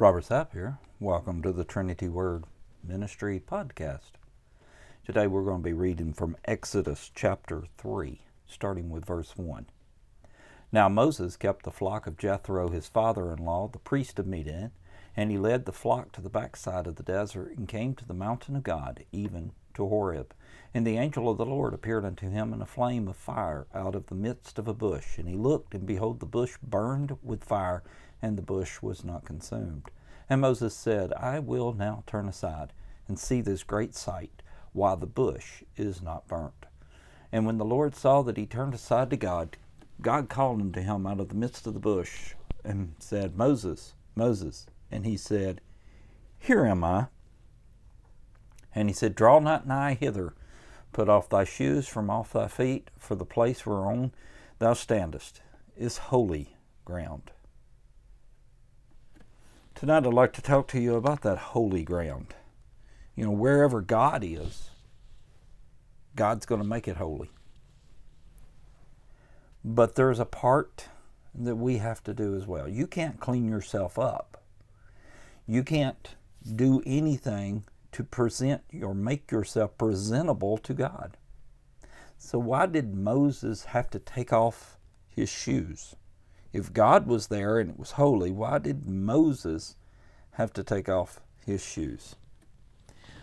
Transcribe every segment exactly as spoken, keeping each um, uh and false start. Robert Sapp here. Welcome to the Trinity Word Ministry Podcast. Today we're going to be reading from Exodus chapter three, starting with verse one. Now Moses kept the flock of Jethro, his father-in-law, the priest of Midian, and he led the flock to the backside of the desert and came to the mountain of God, even to Horeb. And the angel of the Lord appeared unto him in a flame of fire out of the midst of a bush. And he looked, and behold, the bush burned with fire, and the bush was not consumed. And Moses said, I will now turn aside and see this great sight, why the bush is not burnt. And when the Lord saw that he turned aside to God, God called unto him out of the midst of the bush, and said, Moses, Moses. And he said, Here am I. And he said, Draw not nigh hither, put off thy shoes from off thy feet, for the place whereon thou standest is holy ground. Tonight I'd like to talk to you about that holy ground. You know, wherever God is, God's going to make it holy. But there's a part that we have to do as well. You can't clean yourself up. You can't do anything to present or make yourself presentable to God. So why did Moses have to take off his shoes? If God was there and it was holy, why did Moses have to take off his shoes?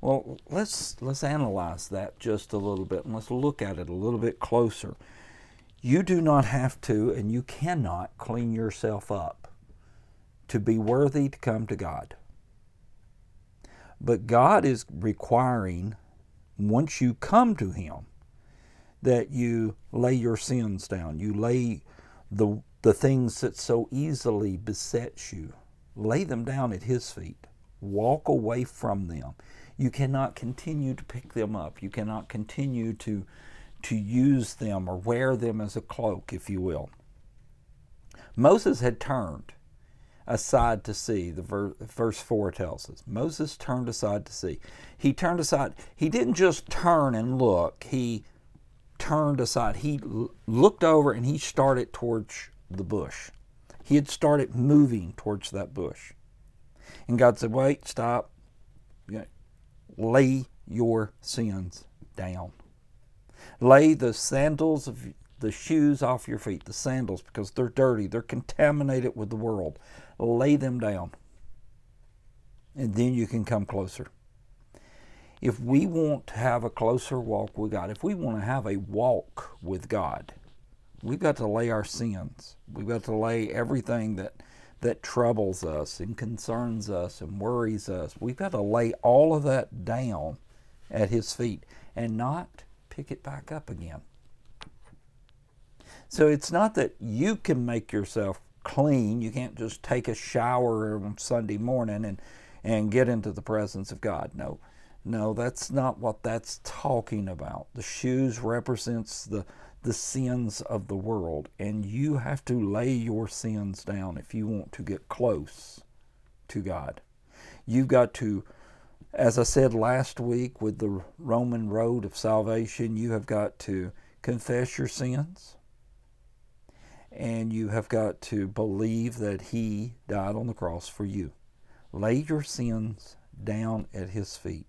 Well, let's let's analyze that just a little bit, and let's look at it a little bit closer. You do not have to, and you cannot clean yourself up to be worthy to come to God. But God is requiring, once you come to Him, that you lay your sins down. You lay the The things that so easily beset you, lay them down at His feet. Walk away from them. You cannot continue to pick them up. You cannot continue to, to use them or wear them as a cloak, if you will. Moses had turned aside to see, the ver- verse four tells us. Moses turned aside to see. He turned aside. He didn't just turn and look. He turned aside. He l- looked over and he started towards the bush. He had started moving towards that bush. And God said, wait, stop. Lay your sins down. Lay the sandals of the shoes off your feet, the sandals, because they're dirty. They're contaminated with the world. Lay them down. And then you can come closer. If we want to have a closer walk with God, if we want to have a walk with God, we've got to lay our sins. We've got to lay everything that that troubles us and concerns us and worries us. We've got to lay all of that down at His feet and not pick it back up again. So it's not that you can make yourself clean. You can't just take a shower on Sunday morning and, and get into the presence of God. No, no, that's not what that's talking about. The shoes represents the the sins of the world, and you have to lay your sins down if you want to get close to God. You've got to, as I said last week with the Roman road of salvation, you have got to confess your sins, and you have got to believe that He died on the cross for you. Lay your sins down at His feet,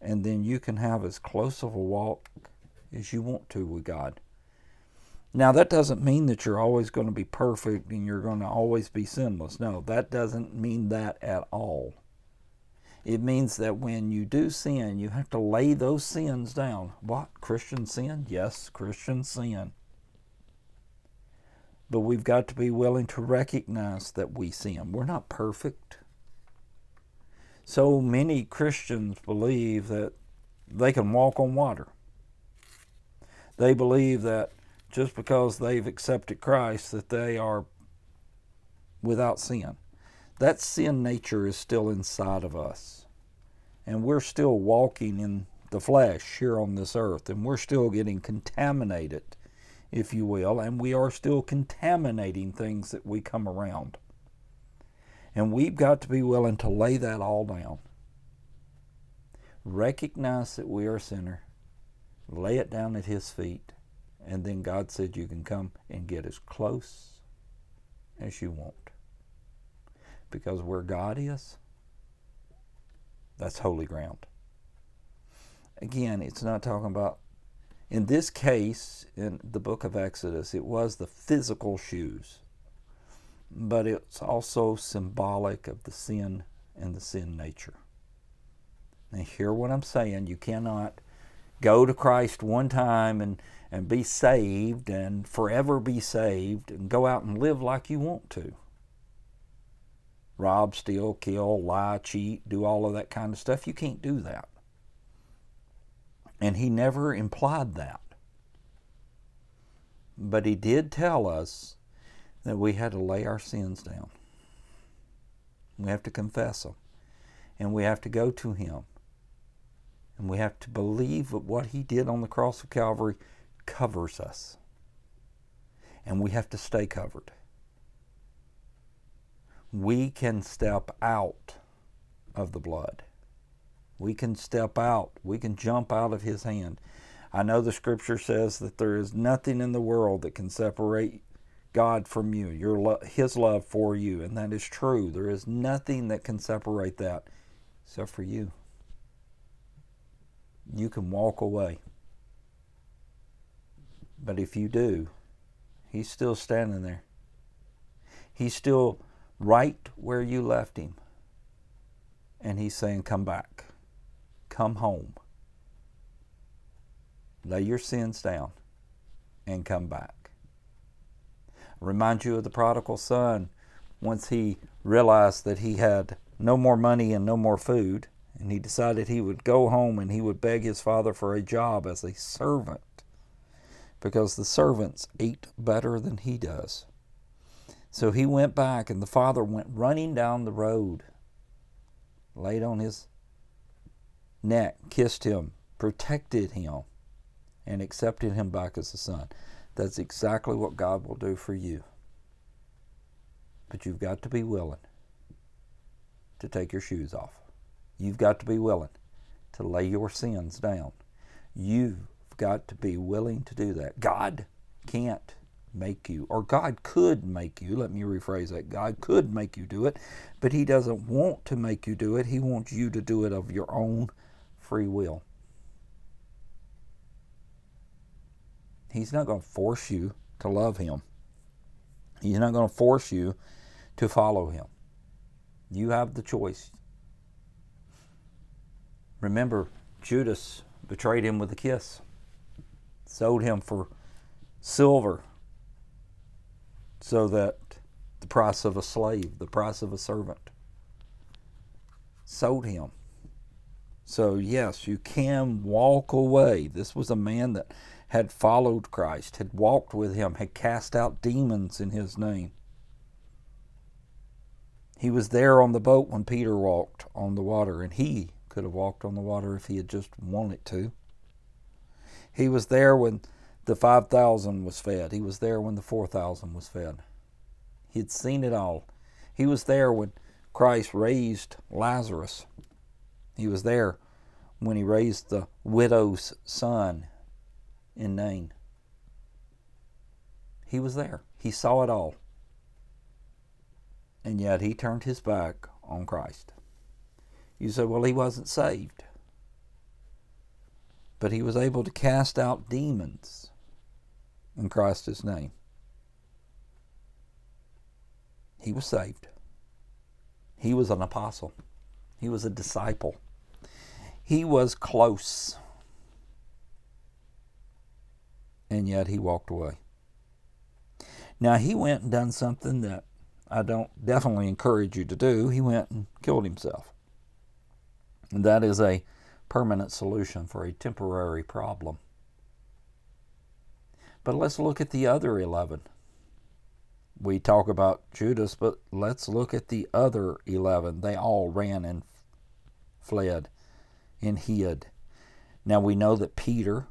and then you can have as close of a walk as you want to with God. Now, that doesn't mean that you're always going to be perfect and you're going to always be sinless. No, that doesn't mean that at all. It means that when you do sin, you have to lay those sins down. What? Christian sin? Yes, Christian sin. But we've got to be willing to recognize that we sin. We're not perfect. So many Christians believe that they can walk on water. They believe that just because they've accepted Christ that they are without sin. That sin nature is still inside of us. And we're still walking in the flesh here on this earth. And we're still getting contaminated, if you will. And we are still contaminating things that we come around. And we've got to be willing to lay that all down. Recognize that we are a sinner. Lay it down at His feet, and then God said you can come and get as close as you want. because where God is, that's holy ground. Again, it's not talking about, in this case, in the book of Exodus, it was the physical shoes, but it's also symbolic of the sin and the sin nature. Now hear what I'm saying. You cannot go to Christ one time and, and be saved and forever be saved and go out and live like you want to. Rob, steal, kill, lie, cheat, do all of that kind of stuff. You can't do that. And he never implied that. But he did tell us that we had to lay our sins down. We have to confess them. And we have to go to him. And we have to believe that what he did on the cross of Calvary covers us. And we have to stay covered. We can step out of the blood. We can step out. We can jump out of his hand. I know the scripture says that there is nothing in the world that can separate God from you, your lo- his love for you, and that is true. There is nothing that can separate that except for you. You can walk away. But if you do, he's still standing there. He's still right where you left him. And he's saying, come back. Come home. Lay your sins down and come back. Remind you of the prodigal son. Once he realized that he had no more money and no more food, and he decided he would go home and he would beg his father for a job as a servant, because the servants ate better than he does. So he went back, and the father went running down the road, laid on his neck, kissed him, protected him, and accepted him back as a son. That's exactly what God will do for you. But you've got to be willing to take your shoes off. You've got to be willing to lay your sins down. You've got to be willing to do that. God can't make you, or God could make you, let me rephrase that, God could make you do it, but he doesn't want to make you do it. He wants you to do it of your own free will. He's not going to force you to love him. He's not going to force you to follow him. You have the choice. Remember, Judas betrayed him with a kiss, sold him for silver, so that the price of a slave, the price of a servant, sold him. So yes, you can walk away. This was a man that had followed Christ, had walked with him, had cast out demons in his name. He was there on the boat when Peter walked on the water, and he could have walked on the water if he had just wanted to. He was there when the five thousand was fed. He was there when the four thousand was fed. He had seen it all. He was there when Christ raised Lazarus. He was there when he raised the widow's son in Nain. He was there. He saw it all. And yet he turned his back on Christ. You say, well, he wasn't saved. But he was able to cast out demons in Christ's name. He was saved. He was an apostle. He was a disciple. He was close. And yet he walked away. Now he went and done something that I don't definitely encourage you to do. He went and killed himself. And that is a permanent solution for a temporary problem. But let's look at the other eleven. We talk about Judas, but let's look at the other eleven. They all ran and fled and hid. Now we know that Peter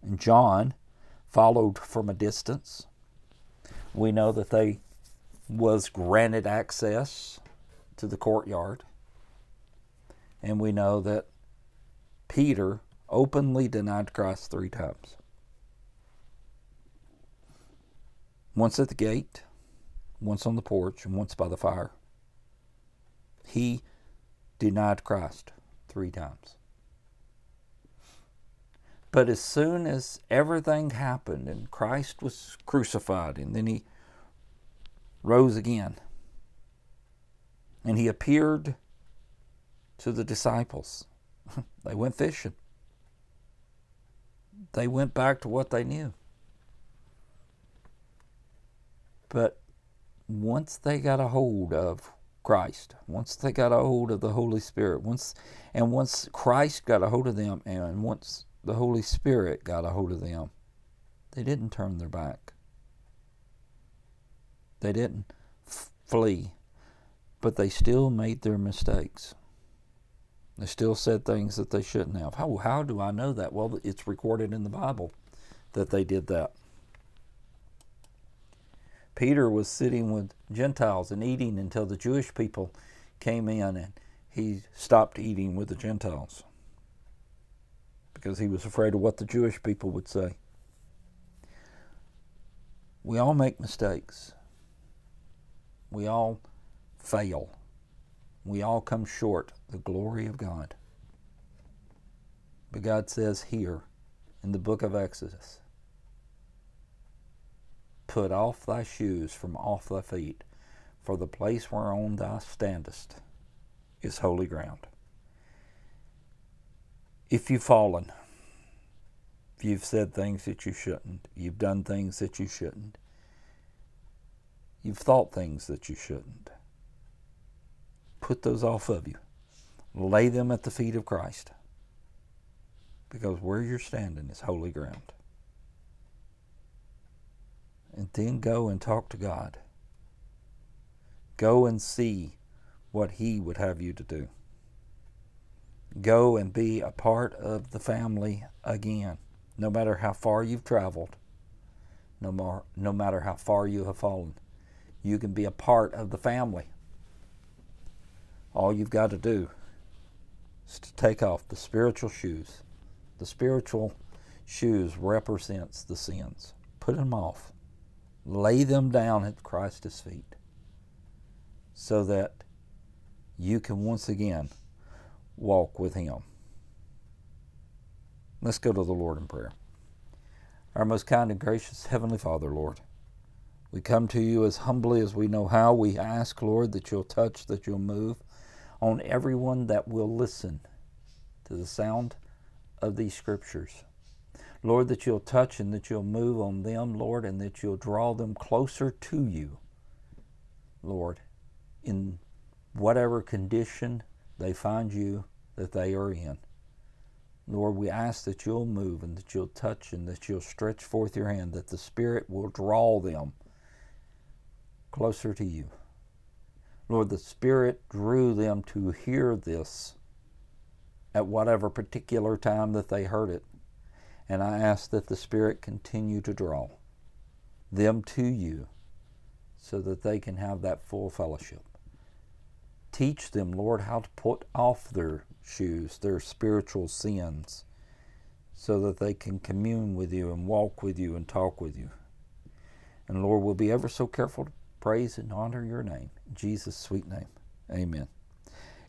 and John followed from a distance. We know that they was granted access to the courtyard. And we know that Peter openly denied Christ three times. Once at the gate, once on the porch, and once by the fire. He denied Christ three times. But as soon as everything happened and Christ was crucified and then he rose again and he appeared to the disciples, they went fishing. They went back to what they knew. But once they got a hold of Christ, once they got a hold of the Holy Spirit, once and once Christ got a hold of them, and once the Holy Spirit got a hold of them, they didn't turn their back. They didn't f- flee, but they still made their mistakes. They still said things that they shouldn't have. How, how do I know that? Well, it's recorded in the Bible that they did that. Peter was sitting with Gentiles and eating until the Jewish people came in and he stopped eating with the Gentiles because he was afraid of what the Jewish people would say. We all make mistakes. We all fail. We all come short the glory of God. But God says here in the book of Exodus, put off thy shoes from off thy feet, for the place whereon thou standest is holy ground. If you've fallen, if you've said things that you shouldn't, you've done things that you shouldn't, you've thought things that you shouldn't, put those off of you. Lay them at the feet of Christ, because where you're standing is holy ground. And then go and talk to God. Go and see what He would have you to do. Go and be a part of the family again. No matter how far you've traveled, no more, no matter how far you have fallen, you can be a part of the family. All you've got to do is to take off the spiritual shoes. The spiritual shoes represents the sins. Put them off. Lay them down at Christ's feet so that you can once again walk with Him. Let's go to the Lord in prayer. Our most kind and gracious Heavenly Father, Lord, we come to you as humbly as we know how. We ask, Lord, that you'll touch, that you'll move on everyone that will listen to the sound of these scriptures. Lord, that you'll touch and that you'll move on them, Lord, and that you'll draw them closer to you, Lord, in whatever condition they find you that they are in. Lord, we ask that you'll move and that you'll touch and that you'll stretch forth your hand, that the Spirit will draw them closer to you. Lord, the Spirit drew them to hear this at whatever particular time that they heard it. And I ask that the Spirit continue to draw them to you so that they can have that full fellowship. Teach them, Lord, how to put off their shoes, their spiritual sins, so that they can commune with you and walk with you and talk with you. And Lord, we'll be ever so careful to praise and honor your name. In Jesus' sweet name, amen.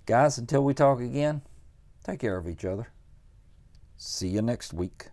Guys, until we talk again, take care of each other. See you next week.